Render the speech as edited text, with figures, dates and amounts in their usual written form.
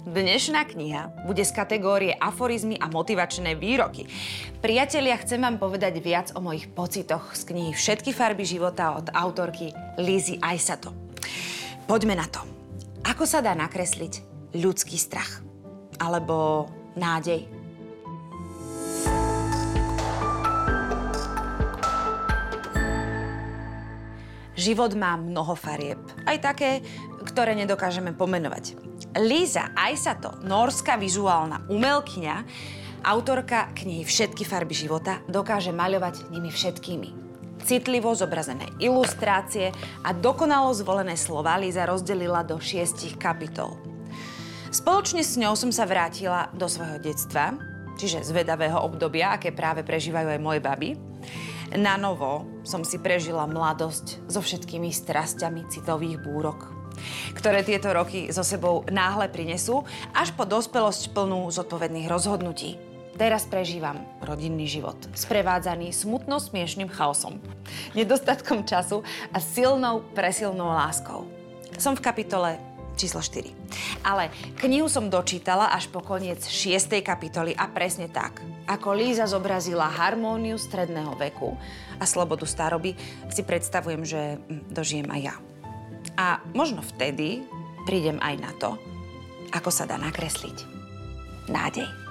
Dnešná kniha bude z kategórie aforizmy a motivačné výroky. Priatelia, chcem vám povedať viac o mojich pocitoch z knihy Všetky farby života od autorky Lizzie Aysato. Poďme na to. Ako sa dá nakresliť ľudský strach? Alebo nádej? Život má mnoho farieb. Aj také, ktoré nedokážeme pomenovať. Lisa Aisato, norská vizuálna umelkyňa, autorka knihy Všetky farby života, dokáže maľovať nimi všetkými. Citlivo zobrazené ilustrácie a dokonalo zvolené slova Lisa rozdelila do 6 kapitol. Spoločne s ňou som sa vrátila do svojho detstva, čiže zvedavého obdobia, aké práve prežívajú aj moje baby. Na novo som si prežila mladosť so všetkými strasťami citových búrok, ktoré tieto roky so sebou náhle prinesú, až po dospelosť plnú zodpovedných rozhodnutí. Teraz prežívam rodinný život, sprevádzaný smutno-smiešným chaosom, nedostatkom času a silnou láskou. Som v kapitole číslo 4. Ale knihu som dočítala až po koniec 6. kapitoly a presne tak, ako Lisa zobrazila harmóniu stredného veku a slobodu staroby, si predstavujem, že dožijem aj ja. A možno vtedy prídem aj na to, ako sa dá nakresliť nádej.